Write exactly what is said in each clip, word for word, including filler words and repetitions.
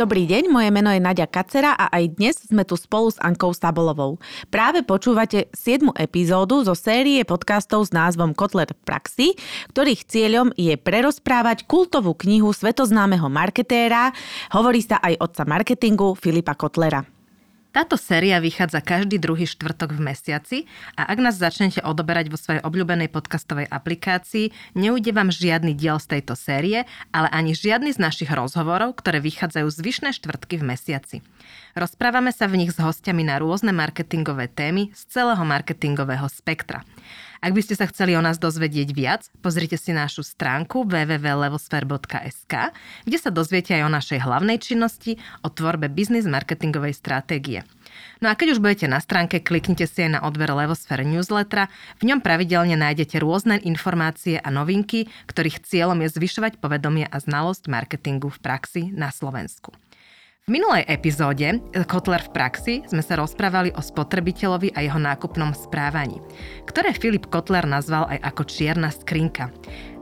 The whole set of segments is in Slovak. Dobrý deň, moje meno je Naďa Kacera a aj dnes sme tu spolu s Ankou Sabolovou. Práve počúvate siedmu epizódu zo série podcastov s názvom Kotler v praxi, ktorých cieľom je prerozprávať kultovú knihu svetoznámeho marketéra, hovorí sa aj otca marketingu Filipa Kotlera. Táto séria vychádza každý druhý štvrtok v mesiaci a ak nás začnete odoberať vo svojej obľúbenej podcastovej aplikácii, neújde vám žiadny diel z tejto série, ale ani žiadny z našich rozhovorov, ktoré vychádzajú zvyšné štvrtky v mesiaci. Rozprávame sa v nich s hostiami na rôzne marketingové témy z celého marketingového spektra. Ak by ste sa chceli o nás dozvedieť viac, pozrite si našu stránku w w w bodka levosfér bodka es ka, kde sa dozviete aj o našej hlavnej činnosti, o tvorbe biznis marketingovej stratégie. No a keď už budete na stránke, kliknite si aj na odber Levosfér newslettera, v ňom pravidelne nájdete rôzne informácie a novinky, ktorých cieľom je zvyšovať povedomie a znalosť marketingu v praxi na Slovensku. V minulej epizóde Kotler v praxi sme sa rozprávali o spotrebiteľovi a jeho nákupnom správaní, ktoré Filip Kotler nazval aj ako čierna skrinka.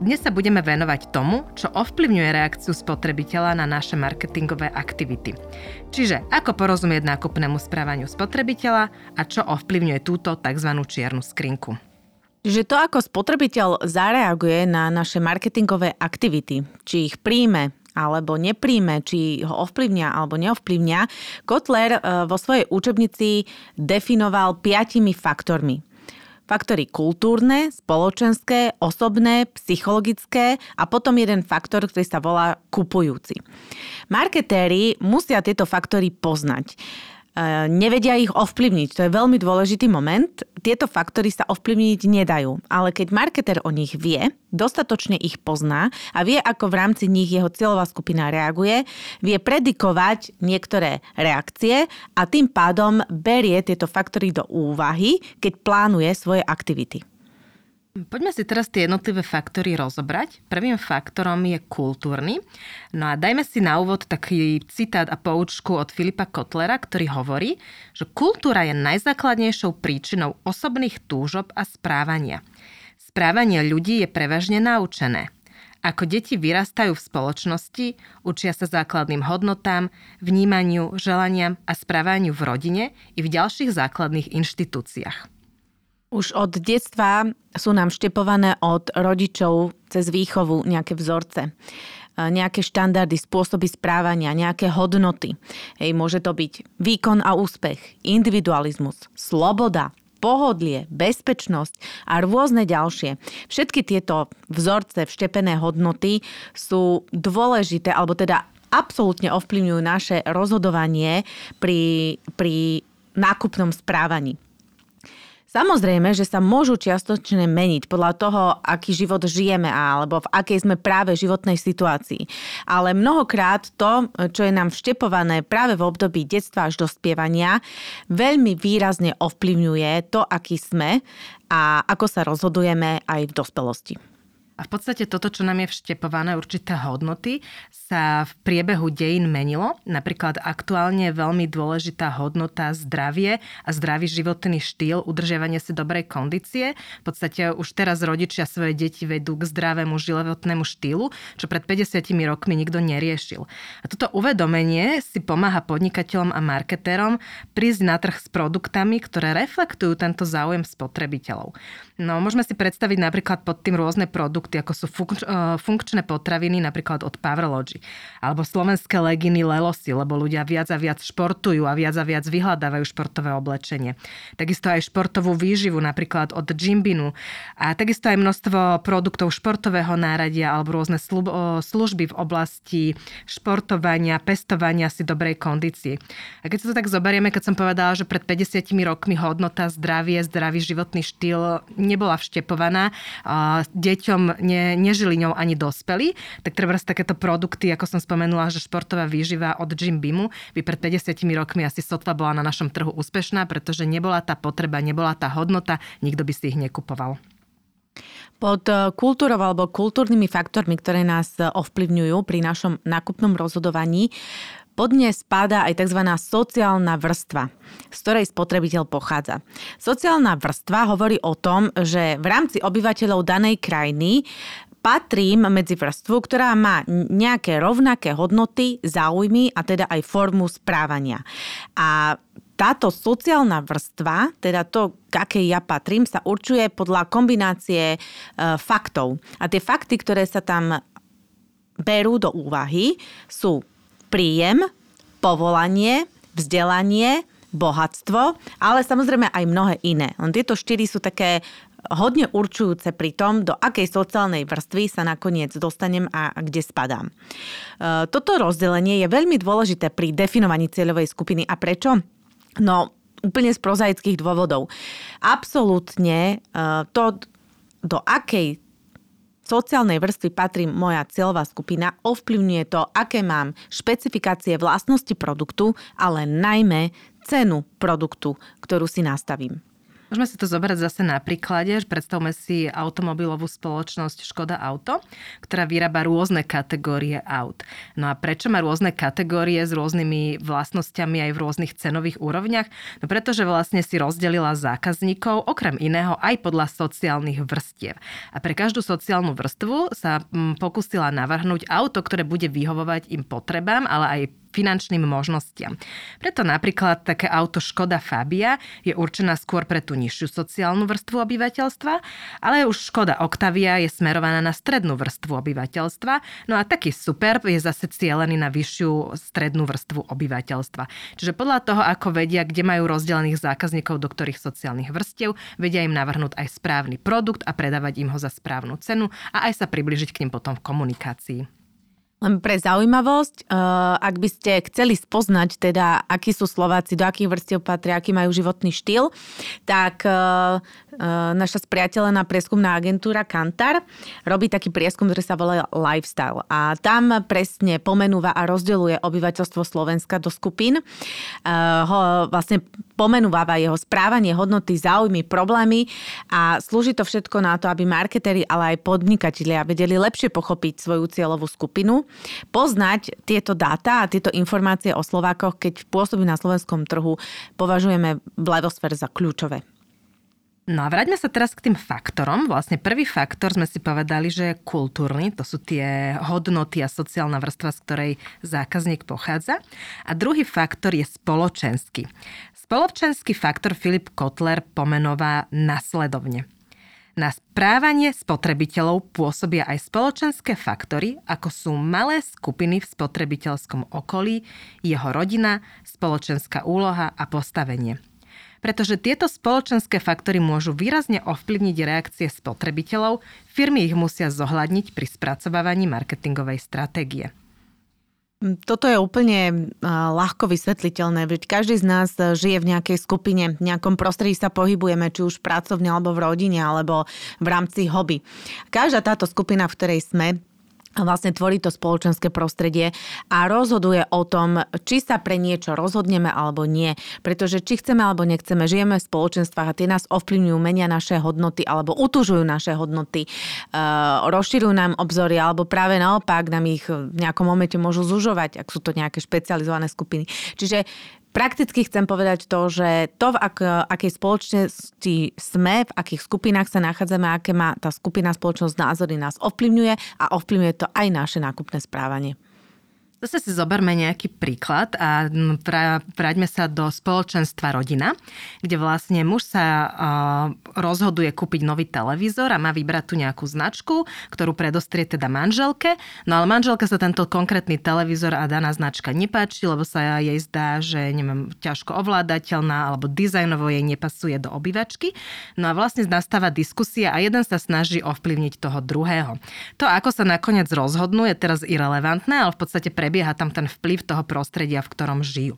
Dnes sa budeme venovať tomu, čo ovplyvňuje reakciu spotrebiteľa na naše marketingové aktivity. Čiže ako porozumieť nákupnému správaniu spotrebiteľa a čo ovplyvňuje túto tzv. Čiernu skrinku. Čiže to, ako spotrebiteľ zareaguje na naše marketingové aktivity, či ich príjme, alebo nepríjme, či ho ovplyvňa alebo neovplyvňa, Kotler vo svojej učebnici definoval piatimi faktormi. Faktory kultúrne, spoločenské, osobné, psychologické a potom jeden faktor, ktorý sa volá kupujúci. Marketéri musia tieto faktory poznať. Nevedia ich ovplyvniť. To je veľmi dôležitý moment. Tieto faktory sa ovplyvniť nedajú, ale keď marketér o nich vie, dostatočne ich pozná a vie, ako v rámci nich jeho cieľová skupina reaguje, vie predikovať niektoré reakcie a tým pádom berie tieto faktory do úvahy, keď plánuje svoje aktivity. Poďme si teraz tie jednotlivé faktory rozobrať. Prvým faktorom je kultúrny. No a dajme si na úvod taký citát a poučku od Filipa Kotlera, ktorý hovorí, že kultúra je najzákladnejšou príčinou osobných túžob a správania. Správanie ľudí je prevažne naučené. Ako deti vyrastajú v spoločnosti, učia sa základným hodnotám, vnímaniu, želaniam a správaniu v rodine i v ďalších základných inštitúciách. Už od detstva sú nám štepované od rodičov cez výchovu nejaké vzorce, nejaké štandardy, spôsoby správania, nejaké hodnoty. Hej, môže to byť výkon a úspech, individualizmus, sloboda, pohodlie, bezpečnosť a rôzne ďalšie. Všetky tieto vzorce, vštepené hodnoty sú dôležité, alebo teda absolútne ovplyvňujú naše rozhodovanie pri, pri nákupnom správaní. Samozrejme, že sa môžu čiastočne meniť podľa toho, aký život žijeme alebo v akej sme práve životnej situácii. Ale mnohokrát to, čo je nám vštepované práve v období detstva až do spievania, veľmi výrazne ovplyvňuje to, aký sme a ako sa rozhodujeme aj v dospelosti. A v podstate toto, čo nám je vštepované, určité hodnoty, sa v priebehu dejín menilo. Napríklad aktuálne je veľmi dôležitá hodnota zdravie a zdravý životný štýl, udržiavanie si dobrej kondície. V podstate už teraz rodičia svoje deti vedú k zdravému životnému štýlu, čo pred päťdesiatimi rokmi nikto neriešil. A toto uvedomenie si pomáha podnikateľom a marketérom prísť na trh s produktami, ktoré reflektujú tento záujem spotrebiteľov. No, môžeme si predstaviť napríklad pod tým rôzne produkty, ako sú funkč- funkčné potraviny, napríklad od Powerlogy, alebo slovenské legíny Lelosi, lebo ľudia viac a viac športujú a viac a viac vyhľadávajú športové oblečenie. Takisto aj športovú výživu, napríklad od Gym Beanu, a takisto aj množstvo produktov športového náradia alebo rôzne slu- služby v oblasti športovania, pestovania si dobrej kondície. A keď sa to tak zoberieme, keď som povedala, že pred päťdesiatimi rokmi hodnota zdravie, zdravý životný štýl nebola vštepovaná, deťom Ne, nežili ňou ani dospelí, tak treba takéto produkty, ako som spomenula, že športová výživa od Gym Beanu by pred päťdesiatimi rokmi asi sotva bola na našom trhu úspešná, pretože nebola tá potreba, nebola tá hodnota, nikto by si ich nekupoval. Pod kultúrou alebo kultúrnymi faktormi, ktoré nás ovplyvňujú pri našom nákupnom rozhodovaní, Pod ne spadá aj tzv. Sociálna vrstva, z ktorej spotrebiteľ pochádza. Sociálna vrstva hovorí o tom, že v rámci obyvateľov danej krajiny patrím medzi vrstvu, ktorá má nejaké rovnaké hodnoty, záujmy a teda aj formu správania. A táto sociálna vrstva, teda to, k akej ja patrím, sa určuje podľa kombinácie e, faktov. A tie fakty, ktoré sa tam berú do úvahy, sú príjem, povolanie, vzdelanie, bohatstvo, ale samozrejme aj mnohé iné. Len tieto štyri sú také hodne určujúce pri tom, do akej sociálnej vrstvy sa nakoniec dostanem a kde spadám. Toto rozdelenie je veľmi dôležité pri definovaní cieľovej skupiny. A prečo? No, úplne z prozaických dôvodov. Absolútne to, do akej sociálnej vrstvy patrí moja cieľová skupina, ovplyvňuje to, aké mám špecifikácie vlastnosti produktu, ale najmä cenu produktu, ktorú si nastavím. Môžeme si to zobrať zase na príklade. Predstavme si automobilovú spoločnosť Škoda Auto, ktorá vyrába rôzne kategórie aut. No a prečo má rôzne kategórie s rôznymi vlastnosťami aj v rôznych cenových úrovniach? No pretože vlastne si rozdelila zákazníkov, okrem iného aj podľa sociálnych vrstiev. A pre každú sociálnu vrstvu sa pokúsila navrhnúť auto, ktoré bude vyhovovať im potrebám, ale aj finančným možnostiam. Preto napríklad také auto Škoda Fabia je určená skôr pre tú nižšiu sociálnu vrstvu obyvateľstva, ale už Škoda Octavia je smerovaná na strednú vrstvu obyvateľstva, no a taký Superb je zase cielený na vyššiu strednú vrstvu obyvateľstva. Čiže podľa toho, ako vedia, kde majú rozdelených zákazníkov, do ktorých sociálnych vrstiev, vedia im navrhnúť aj správny produkt a predávať im ho za správnu cenu a aj sa priblížiť k nim potom v komunikácii. Len pre zaujímavosť, ak by ste chceli spoznať teda, akí sú Slováci, do akých vrstiev patria, aký majú životný štýl, tak naša spriateľená prieskumná agentúra Kantar robí taký prieskum, ktorý sa volá Lifestyle. A tam presne pomenúva a rozdeľuje obyvateľstvo Slovenska do skupín. Ho vlastne pomenúva jeho správanie, hodnoty, záujmy, problémy a slúži to všetko na to, aby marketéri, ale aj podnikatelia vedeli lepšie pochopiť svoju cieľovú skupinu. Poznať tieto dáta a tieto informácie o Slovákoch, keď pôsobí na slovenskom trhu, považujeme v Levosfér za kľúčové. No a vráťme sa teraz k tým faktorom. Vlastne prvý faktor sme si povedali, že je kultúrny. To sú tie hodnoty a sociálna vrstva, z ktorej zákazník pochádza. A druhý faktor je spoločenský. Spoločenský faktor Filip Kotler pomenová nasledovne. Na správanie spotrebiteľov pôsobia aj spoločenské faktory, ako sú malé skupiny v spotrebiteľskom okolí, jeho rodina, spoločenská úloha a postavenie. Pretože tieto spoločenské faktory môžu výrazne ovplyvniť reakcie spotrebiteľov, firmy ich musia zohľadniť pri spracovávaní marketingovej stratégie. Toto je úplne ľahko vysvetliteľné, veď každý z nás žije v nejakej skupine, v nejakom prostredí sa pohybujeme, či už pracovne, alebo v rodine, alebo v rámci hobby. Každá táto skupina, v ktorej sme, vlastne tvorí to spoločenské prostredie a rozhoduje o tom, či sa pre niečo rozhodneme alebo nie. Pretože či chceme alebo nechceme, žijeme v spoločenstvách a tie nás ovplyvňujú, menia naše hodnoty alebo utužujú naše hodnoty, rozširujú nám obzory alebo práve naopak nám ich v nejakom momente môžu zužovať, ak sú to nejaké špecializované skupiny. Čiže prakticky chcem povedať to, že to, v ak- akej spoločnosti sme, v akých skupinách sa nachádzame, aké má tá skupina spoločnosť názory, nás ovplyvňuje a ovplyvňuje to aj naše nákupné správanie. Zase si zoberme nejaký príklad a pra, praďme sa do spoločenstva rodina, kde vlastne muž sa uh, rozhoduje kúpiť nový televízor a má vybrať tu nejakú značku, ktorú predostrie teda manželke. No ale manželka sa tento konkrétny televízor a daná značka nepáči, lebo sa jej zdá, že neviem, ťažko ovládateľná alebo dizajnovo jej nepasuje do obývačky. No a vlastne nastáva diskusia a jeden sa snaží ovplyvniť toho druhého. To, ako sa nakoniec rozhodnú, je teraz irelevantné, ale v podstate pre prebieha tam ten vplyv toho prostredia, v ktorom žijú.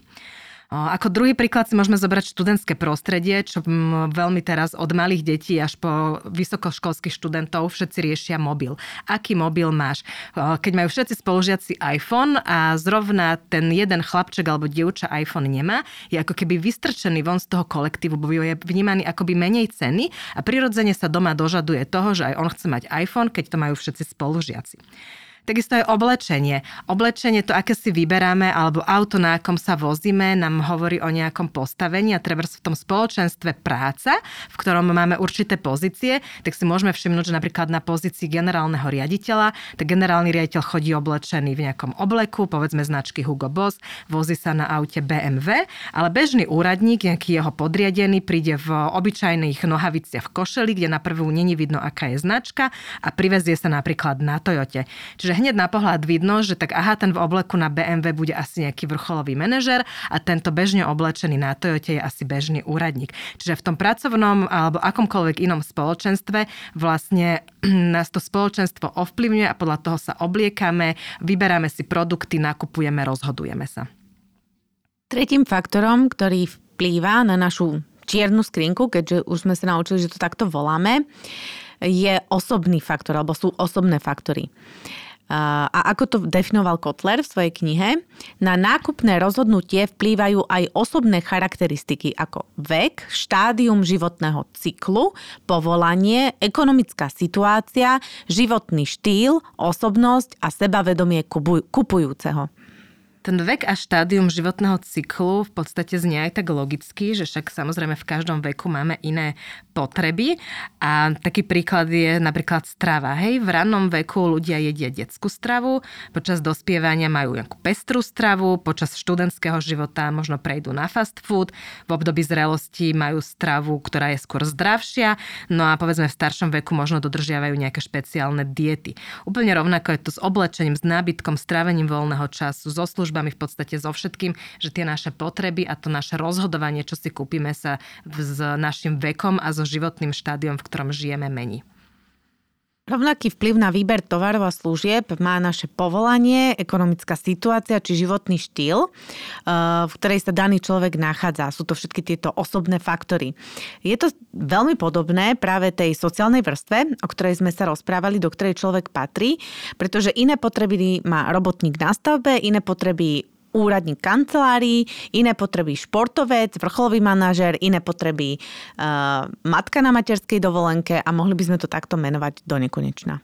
Ako druhý príklad si môžeme zobrať študentské prostredie, čo veľmi teraz od malých detí až po vysokoškolských študentov všetci riešia mobil. Aký mobil máš? Keď majú všetci spolužiaci iPhone a zrovna ten jeden chlapček alebo dievča iPhone nemá, je ako keby vystrčený von z toho kolektívu, bo je vnímaný akoby menej ceny a prirodzene sa doma dožaduje toho, že aj on chce mať iPhone, keď to majú všetci spolužiaci. Takisto aj oblečenie. Oblečenie, to, aké si vyberáme, alebo auto, na akom sa vozíme, nám hovorí o nejakom postavení a trebárs v tom spoločenstve práca, v ktorom máme určité pozície, tak si môžeme všimnúť, že napríklad na pozícii generálneho riaditeľa, tak generálny riaditeľ chodí oblečený v nejakom obleku, povedzme značky Hugo Boss, vozí sa na aute bé em vé, ale bežný úradník, nejaký jeho podriadený, príde v obyčajných nohaviciach v košeli, kde na prvú není vidno, aká je značka, a privezie sa napríklad na Toyote. Čiže hneď na pohľad vidno, že tak aha, ten v obleku na bé em vé bude asi nejaký vrcholový manažer a tento bežne oblečený na Toyote je asi bežný úradník. Čiže v tom pracovnom alebo akomkoľvek inom spoločenstve vlastne nás to spoločenstvo ovplyvňuje a podľa toho sa obliekame, vyberáme si produkty, nakupujeme, rozhodujeme sa. Tretím faktorom, ktorý vplýva na našu čiernu skrinku, keďže už sme sa naučili, že to takto voláme, je osobný faktor, alebo sú osobné faktory. A ako to definoval Kotler v svojej knihe, na nákupné rozhodnutie vplývajú aj osobné charakteristiky ako vek, štádium životného cyklu, povolanie, ekonomická situácia, životný štýl, osobnosť a sebavedomie kupujúceho. Ten vek a štádium životného cyklu v podstate znie aj tak logicky, že však samozrejme v každom veku máme iné potreby. A taký príklad je napríklad strava. Hej, v rannom veku ľudia jedia detskú stravu, počas dospievania majú nejakú pestrú stravu, počas študentského života možno prejdú na fast food, v období zrelosti majú stravu, ktorá je skôr zdravšia, no a povedzme v staršom veku možno dodržiavajú nejaké špeciálne diety. Úplne rovnako je to s oblečením, s nábytkom, s trávením voľného času, zo služby, v podstate so všetkým, že tie naše potreby a to naše rozhodovanie, čo si kúpime, sa s našim vekom a so životným štádiom, v ktorom žijeme, mení. Rovnaký vplyv na výber tovarov a služieb má naše povolanie, ekonomická situácia či životný štýl, v ktorej sa daný človek nachádza. Sú to všetky tieto osobné faktory. Je to veľmi podobné práve tej sociálnej vrstve, o ktorej sme sa rozprávali, do ktorej človek patrí, pretože iné potreby má robotník na stavbe, iné potreby úradník kancelárií, iné potreby športovec, vrcholový manažér, iné potreby uh, matka na materskej dovolenke a mohli by sme to takto menovať do nekonečna.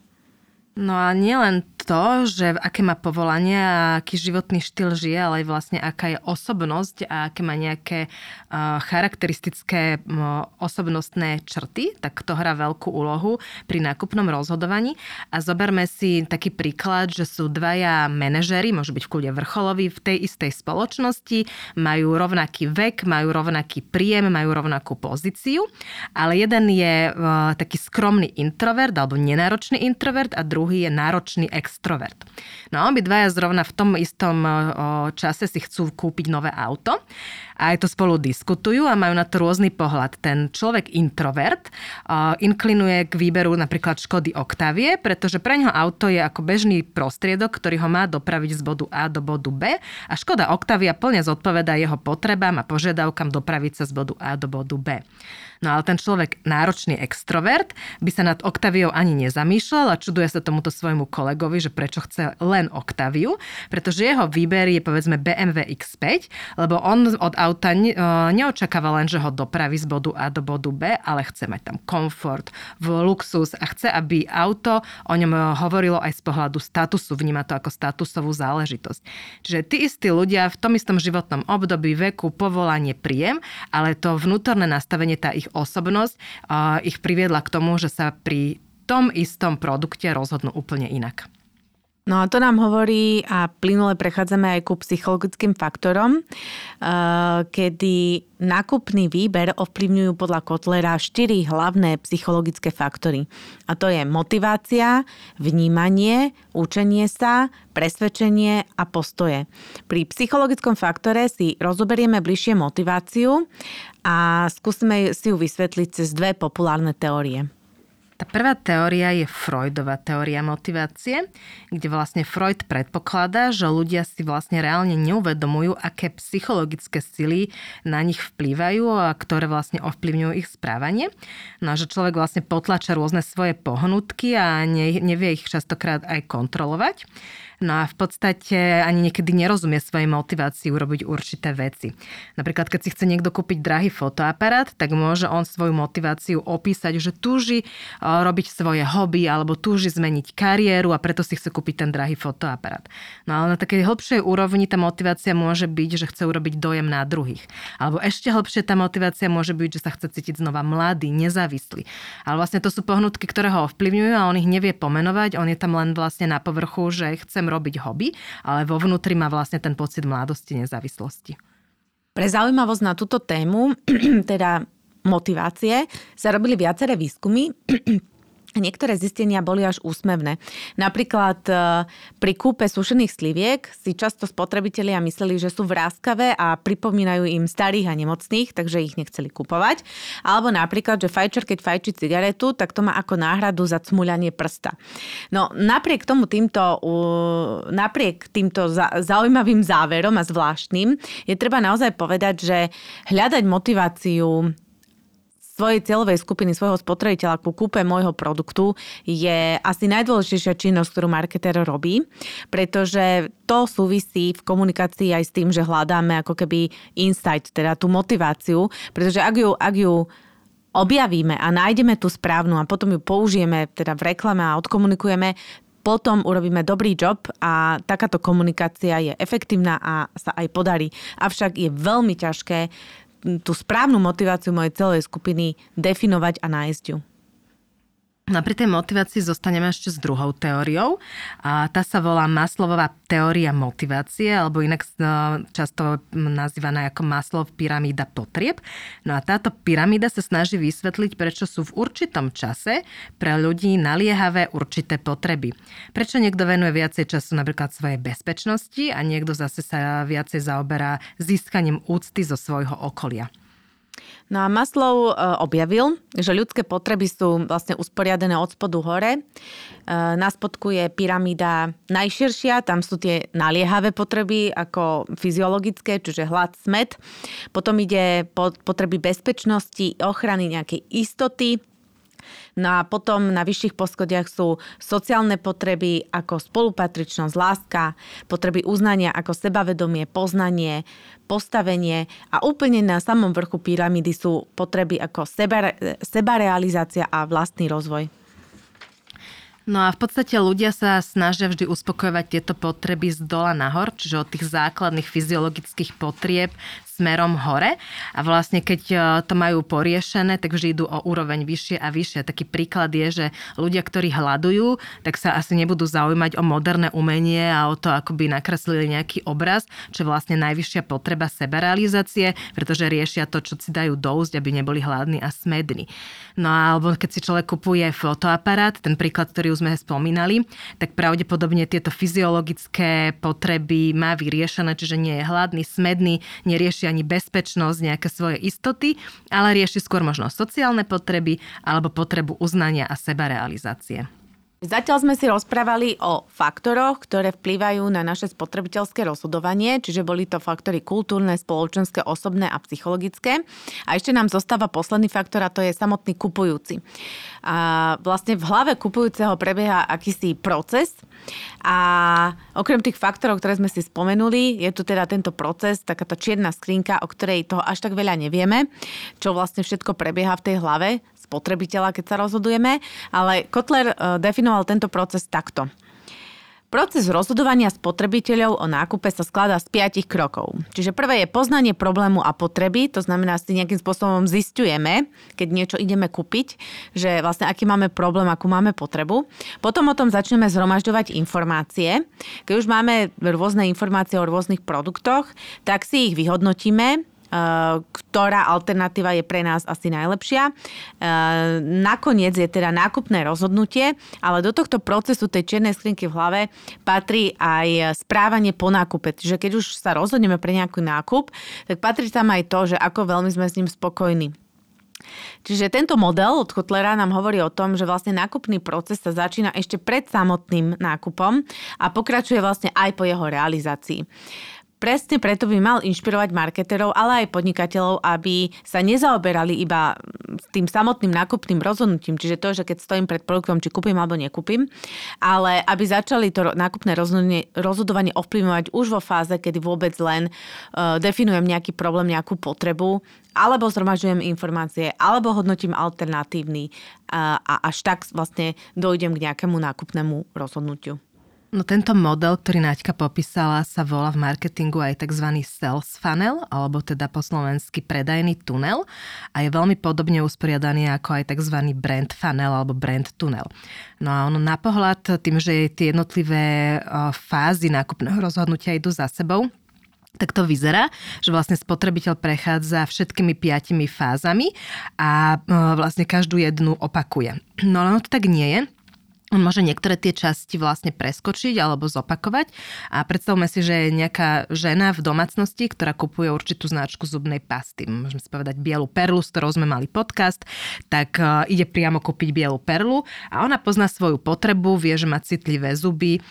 No a nielen to, že aké má povolanie a aký životný štýl žije, ale aj vlastne aká je osobnosť a aké má nejaké uh, charakteristické uh, osobnostné črty, tak to hrá veľkú úlohu pri nákupnom rozhodovaní. A zoberme si taký príklad, že sú dvaja manažéri, môžu byť v kľude vrcholoví, v tej istej spoločnosti, majú rovnaký vek, majú rovnaký príjem, majú rovnakú pozíciu, ale jeden je uh, taký skromný introvert alebo nenáročný introvert a druhý je náročný extrovert. No a obidvaja zrovna v tom istom čase si chcú kúpiť nové auto a aj to spolu diskutujú a majú na to rôzny pohľad. Ten človek introvert inklinuje k výberu napríklad Škody Octavie, pretože pre ňoho auto je ako bežný prostriedok, ktorý ho má dopraviť z bodu A do bodu B a Škoda Octavia plne zodpovedá jeho potrebám a požiadavkám dopraviť sa z bodu A do bodu B. No ale ten človek, náročný extrovert, by sa nad Octaviou ani nezamýšľal a čuduje sa tomuto svojmu kolegovi, že prečo chce len Octaviu, pretože jeho výber je povedzme bé em vé iks päť, lebo on od auta neočakáva len, že ho dopraví z bodu A do bodu B, ale chce mať tam komfort, luxus a chce, aby auto o ňom hovorilo aj z pohľadu statusu, vníma to ako statusovú záležitosť. Čiže tí istí ľudia v tom istom životnom období, veku, povolanie, príjem, ale to vnútorné nastavenie, tá ich osobnosť uh, ich priviedla k tomu, že sa pri tom istom produkte rozhodnú úplne inak. No a to nám hovorí a plynule prechádzame aj ku psychologickým faktorom, uh, kedy nákupný výber ovplyvňujú podľa Kotlera štyri hlavné psychologické faktory. A to je motivácia, vnímanie, učenie sa, presvedčenie a postoje. Pri psychologickom faktore si rozoberieme bližšie motiváciu a skúsime si ju vysvetliť cez dve populárne teórie. Tá prvá teória je Freudova teória motivácie, kde vlastne Freud predpokladá, že ľudia si vlastne reálne neuvedomujú, aké psychologické sily na nich vplývajú a ktoré vlastne ovplyvňujú ich správanie. No a že človek vlastne potlača rôzne svoje pohnutky a nevie ich častokrát aj kontrolovať. No a v podstate ani niekedy nerozumie svojej motivácii urobiť určité veci. Napríklad, keď si chce niekto kúpiť drahý fotoaparát, tak môže on svoju motiváciu opísať, že túži robiť svoje hobby alebo túži zmeniť kariéru a preto si chce kúpiť ten drahý fotoaparát. No ale na takej hlbšej úrovni tá motivácia môže byť, že chce urobiť dojem na druhých. Alebo ešte hlbšie tá motivácia môže byť, že sa chce cítiť znova mladý, nezávislý. Ale vlastne to sú pohnutky, ktoré ho ovplyvňujú a on ich nevie pomenovať. On je tam len vlastne na povrchu, že chcem robiť hobby, ale vo vnútri má vlastne ten pocit mladosti, nezávislosti. Pre zaujímavosť na túto tému, teda motivácie, sa robili viaceré výskumy. Niektoré zistenia boli až úsmevné. Napríklad pri kúpe sušených sliviek si často spotrebitelia mysleli, že sú vráskavé a pripomínajú im starých a nemocných, takže ich nechceli kupovať. Alebo napríklad, že fajčer, keď fajčí cigaretu, tak to má ako náhradu za cmuľanie prsta. No napriek tomu týmto, napriek týmto zaujímavým záverom a zvláštnym je treba naozaj povedať, že hľadať motiváciu svojej cieľovej skupiny, svojho spotrebiteľa ku kúpe môjho produktu je asi najdôležitejšia činnosť, ktorú marketér robí, pretože to súvisí v komunikácii aj s tým, že hľadáme ako keby insight, teda tú motiváciu, pretože ak ju, ak ju objavíme a nájdeme tú správnu a potom ju použijeme teda v reklame a odkomunikujeme, potom urobíme dobrý job a takáto komunikácia je efektívna a sa aj podarí. Avšak je veľmi ťažké tú správnu motiváciu mojej celej skupiny definovať a nájsť ju. No pri tej motivácii zostaneme ešte s druhou teóriou. A tá sa volá Maslowová teória motivácie, alebo inak často nazývaná ako Maslowova pyramída potrieb. No a táto pyramída sa snaží vysvetliť, prečo sú v určitom čase pre ľudí naliehavé určité potreby. Prečo niekto venuje viacej času napríklad svojej bezpečnosti a niekto zase sa viacej zaoberá získaním úcty zo svojho okolia. No a Maslow objavil, že ľudské potreby sú vlastne usporiadané od spodu hore. Na spodku je pyramída najširšia, tam sú tie naliehavé potreby ako fyziologické, čiže hlad, smäd. Potom ide potreby bezpečnosti, ochrany, nejakej istoty. No a potom na vyšších poschodiach sú sociálne potreby ako spolupatričnosť, láska, potreby uznania ako sebavedomie, poznanie, postavenie a úplne na samom vrchu pyramídy sú potreby ako seba, sebarealizácia a vlastný rozvoj. No a v podstate ľudia sa snažia vždy uspokojovať tieto potreby z dola nahor, čiže od tých základných fyziologických potrieb smerom hore. A vlastne keď to majú poriešené, tak vždy idú o úroveň vyššie a vyššie. Taký príklad je, že ľudia, ktorí hľadujú, tak sa asi nebudú zaujímať o moderné umenie a o to, ako by nakreslili nejaký obraz, čo je vlastne najvyššia potreba sebarealizácie, pretože riešia to, čo si dajú dousť, aby neboli hladní a smední. No alebo keď si človek kupuje fotoaparát, ten príklad, ktorý sme spomínali, tak pravdepodobne tieto fyziologické potreby má vyriešené, čiže nie je hladný, smedný, nerieši ani bezpečnosť, nejaké svoje istoty, ale rieši skôr možno sociálne potreby alebo potrebu uznania a sebarealizácie. Zatiaľ sme si rozprávali o faktoroch, ktoré vplývajú na naše spotrebiteľské rozhodovanie, čiže boli to faktory kultúrne, spoločenské, osobné a psychologické. A ešte nám zostáva posledný faktor a to je samotný kupujúci. A vlastne v hlave kupujúceho prebieha akýsi proces a okrem tých faktorov, ktoré sme si spomenuli, je tu teda tento proces, takáto čierna skrinka, o ktorej toho až tak veľa nevieme, čo vlastne všetko prebieha v tej hlave spotrebiteľa, keď sa rozhodujeme, ale Kotler definoval tento proces takto. Proces rozhodovania spotrebiteľov o nákupe sa skladá z piatich krokov. Čiže prvé je poznanie problému a potreby, to znamená, že si nejakým spôsobom zisťujeme, keď niečo ideme kúpiť, že vlastne aký máme problém, akú máme potrebu. Potom o tom začneme zhromažďovať informácie. Keď už máme rôzne informácie o rôznych produktoch, tak si ich vyhodnotíme, ktorá alternatíva je pre nás asi najlepšia. Nakoniec je teda nákupné rozhodnutie, ale do tohto procesu tej čiernej skrinky v hlave patrí aj správanie po nákupe. Čiže keď už sa rozhodneme pre nejaký nákup, tak patrí tam aj to, že ako veľmi sme s ním spokojní. Čiže tento model od Kotlera nám hovorí o tom, že vlastne nákupný proces sa začína ešte pred samotným nákupom a pokračuje vlastne aj po jeho realizácii. presne preto by mal inšpirovať marketerov, ale aj podnikateľov, aby sa nezaoberali iba tým samotným nákupným rozhodnutím, čiže to, že keď stojím pred produktom, či kúpim alebo nekúpim, ale aby začali to nákupné rozhodovanie ovplyvňovať už vo fáze, kedy vôbec len uh, definujem nejaký problém, nejakú potrebu, alebo zhromažďujem informácie, alebo hodnotím alternatívny uh, a až tak vlastne dojdem k nejakému nákupnému rozhodnutiu. No tento model, ktorý Naďka popísala, sa volá v marketingu aj tzv. Sales funnel, alebo teda po slovensky predajný tunel, a je veľmi podobne usporiadaný ako aj tzv. Brand funnel alebo brand tunel. No a ono na pohľad, tým, že tie jednotlivé fázy nákupného rozhodnutia idú za sebou, tak to vyzerá, že vlastne spotrebiteľ prechádza všetkými piatimi fázami a vlastne každú jednu opakuje. No ale ono to tak nie je. On môže niektoré tie časti vlastne preskočiť alebo zopakovať. A predstavme si, že je nejaká žena v domácnosti, ktorá kupuje určitú značku zubnej pasty. Môžeme si povedať Bielu perlu, s ktorou sme mali podcast, tak ide priamo kúpiť Bielu perlu a ona pozná svoju potrebu, vie, že má citlivé zuby,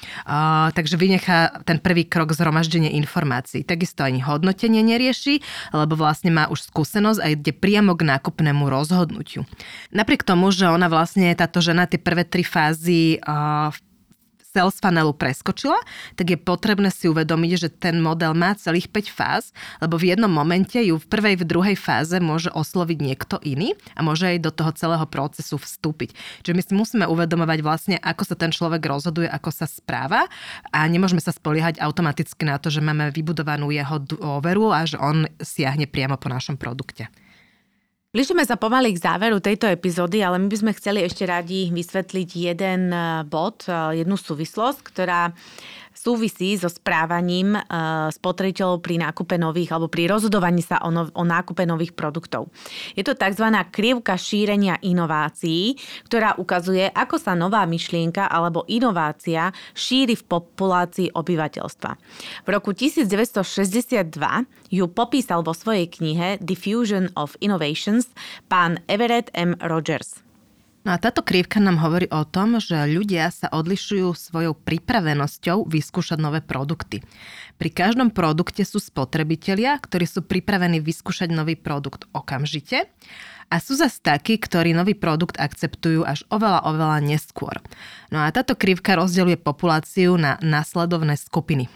takže vynechá ten prvý krok zhromaždenie informácií. Takisto ani hodnotenie nerieši, lebo vlastne má už skúsenosť a ide priamo k nákupnému rozhodnutiu. Napriek tomu, že ona vlastne, táto žena, tie prvé tri fázy v sales funnelu preskočila, tak je potrebné si uvedomiť, že ten model má celých päť fáz, lebo v jednom momente ju v prvej, v druhej fáze môže osloviť niekto iný a môže aj do toho celého procesu vstúpiť. Čiže my si musíme uvedomovať vlastne, ako sa ten človek rozhoduje, ako sa správa, a nemôžeme sa spoliehať automaticky na to, že máme vybudovanú jeho dôveru a že on siahne priamo po našom produkte. Blížime sa pomaly k záveru tejto epizódy, ale my by sme chceli ešte radi vysvetliť jeden bod, jednu súvislosť, ktorá súvisí so správaním spotrebiteľov pri nákupe nových alebo pri rozhodovaní sa o, no, o nákupe nových produktov. Je to tzv. Krivka šírenia inovácií, ktorá ukazuje, ako sa nová myšlienka alebo inovácia šíri v populácii obyvateľstva. V roku devätnásťstošesťdesiatdva ju popísal vo svojej knihe Diffusion of Innovations pán Everett M. Rogers. No a táto krivka nám hovorí o tom, že ľudia sa odlišujú svojou pripravenosťou vyskúšať nové produkty. Pri každom produkte sú spotrebitelia, ktorí sú pripravení vyskúšať nový produkt okamžite, a sú zase takí, ktorí nový produkt akceptujú až oveľa, oveľa neskôr. No a táto krivka rozdeľuje populáciu na nasledovné skupiny.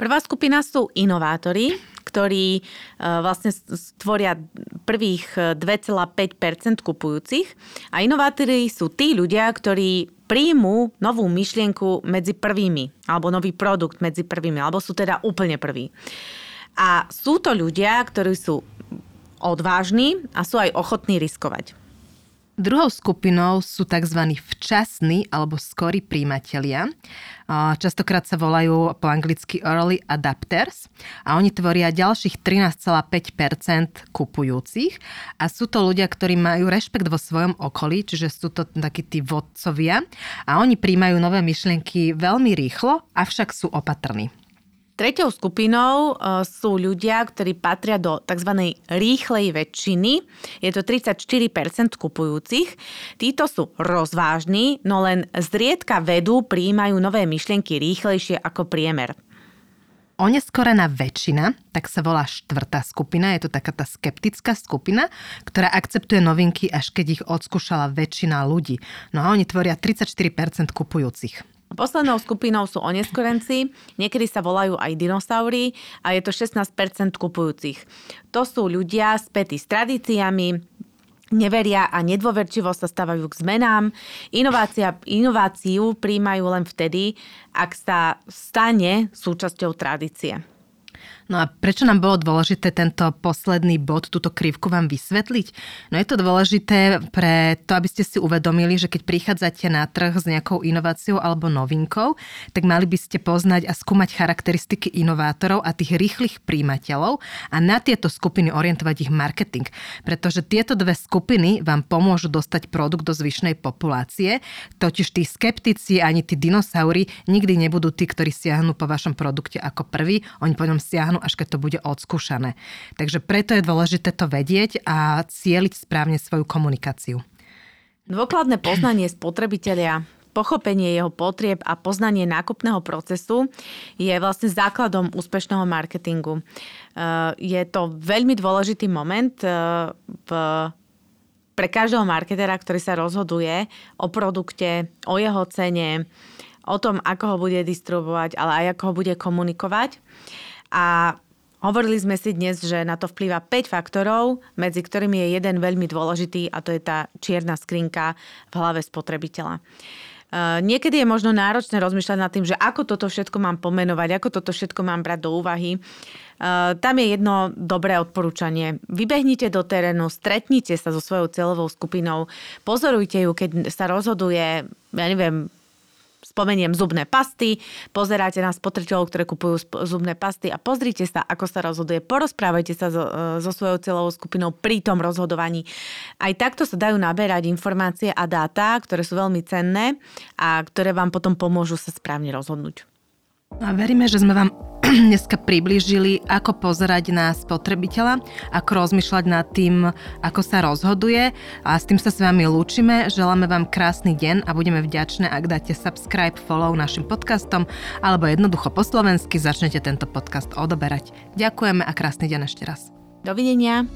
Prvá skupina sú inovátori, ktorí vlastne stvoria prvých dva celé päť percent kupujúcich, a inovátori sú tí ľudia, ktorí príjmu novú myšlienku medzi prvými, alebo nový produkt medzi prvými, alebo sú teda úplne prví. A sú to ľudia, ktorí sú odvážni a sú aj ochotní riskovať. Druhou skupinou sú tzv. Včasní alebo skorí príjimatelia. Častokrát sa volajú po anglicky early adapters, a oni tvoria ďalších trinásť celé päť percent kupujúcich, a sú to ľudia, ktorí majú rešpekt vo svojom okolí, čiže sú to takí tí vodcovia, a oni príjmajú nové myšlienky veľmi rýchlo, avšak sú opatrní. Tretou skupinou sú ľudia, ktorí patria do tzv. Rýchlej väčšiny. Je to tridsaťštyri percent kupujúcich. Títo sú rozvážni, no len zriedka vedú, prijímajú nové myšlienky rýchlejšie ako priemer. Oneskorená väčšina, tak sa volá štvrtá skupina, je to taká tá skeptická skupina, ktorá akceptuje novinky, až keď ich odskúšala väčšina ľudí. No a oni tvoria tridsaťštyri percent kupujúcich. Poslednou skupinou sú oneskorenci, niekedy sa volajú aj dinosaury, a je to šestnásť percent kupujúcich. To sú ľudia spätí s tradíciami, neveria a nedôverčivo sa stavajú k zmenám. Inovácia, inováciu príjmajú len vtedy, ak sa stane súčasťou tradície. No a prečo nám bolo dôležité tento posledný bod, túto krivku vám vysvetliť? No je to dôležité pre to, aby ste si uvedomili, že keď prichádzate na trh s nejakou inováciou alebo novinkou, tak mali by ste poznať a skúmať charakteristiky inovátorov a tých rýchlych príjimateľov a na tieto skupiny orientovať ich marketing. Pretože tieto dve skupiny vám pomôžu dostať produkt do zvyšnej populácie, totiž tí skeptici ani tí dinosauri nikdy nebudú tí, ktorí siahnu po vašom produkte ako prvý, oni po ňom siahnu až keď to bude odskúšané. Takže preto je dôležité to vedieť a cieliť správne svoju komunikáciu. Dôkladné poznanie spotrebiteľa pochopenie jeho potrieb a poznanie nákupného procesu je vlastne základom úspešného marketingu. Je to veľmi dôležitý moment v pre každého marketera, ktorý sa rozhoduje o produkte, o jeho cene, o tom, ako ho bude distribuovať, ale aj ako ho bude komunikovať. A hovorili sme si dnes, že na to vplýva päť faktorov, medzi ktorými je jeden veľmi dôležitý, a to je tá čierna skrinka v hlave spotrebiteľa. Niekedy je možno náročné rozmýšľať nad tým, že ako toto všetko mám pomenovať, ako toto všetko mám brať do úvahy. Tam je jedno dobré odporúčanie. Vybehnite do terénu, stretnite sa so svojou cieľovou skupinou, pozorujte ju, keď sa rozhoduje, ja neviem, spomeniem zubné pasty, pozeráte na spotrebiteľov, ktorí kupujú zubné pasty a pozrite sa, ako sa rozhoduje, porozprávajte sa so, so svojou cieľovou skupinou pri tom rozhodovaní. Aj takto sa dajú naberať informácie a dáta, ktoré sú veľmi cenné a ktoré vám potom pomôžu sa správne rozhodnúť. A veríme, že sme vám dneska priblížili, ako pozerať na spotrebiteľa, ako rozmýšľať nad tým, ako sa rozhoduje. A s tým sa s vami lúčime. Želáme vám krásny deň a budeme vďačné, ak dáte subscribe, follow našim podcastom alebo jednoducho po slovensky začnete tento podcast odoberať. Ďakujeme a krásny deň ešte raz. Dovidenia.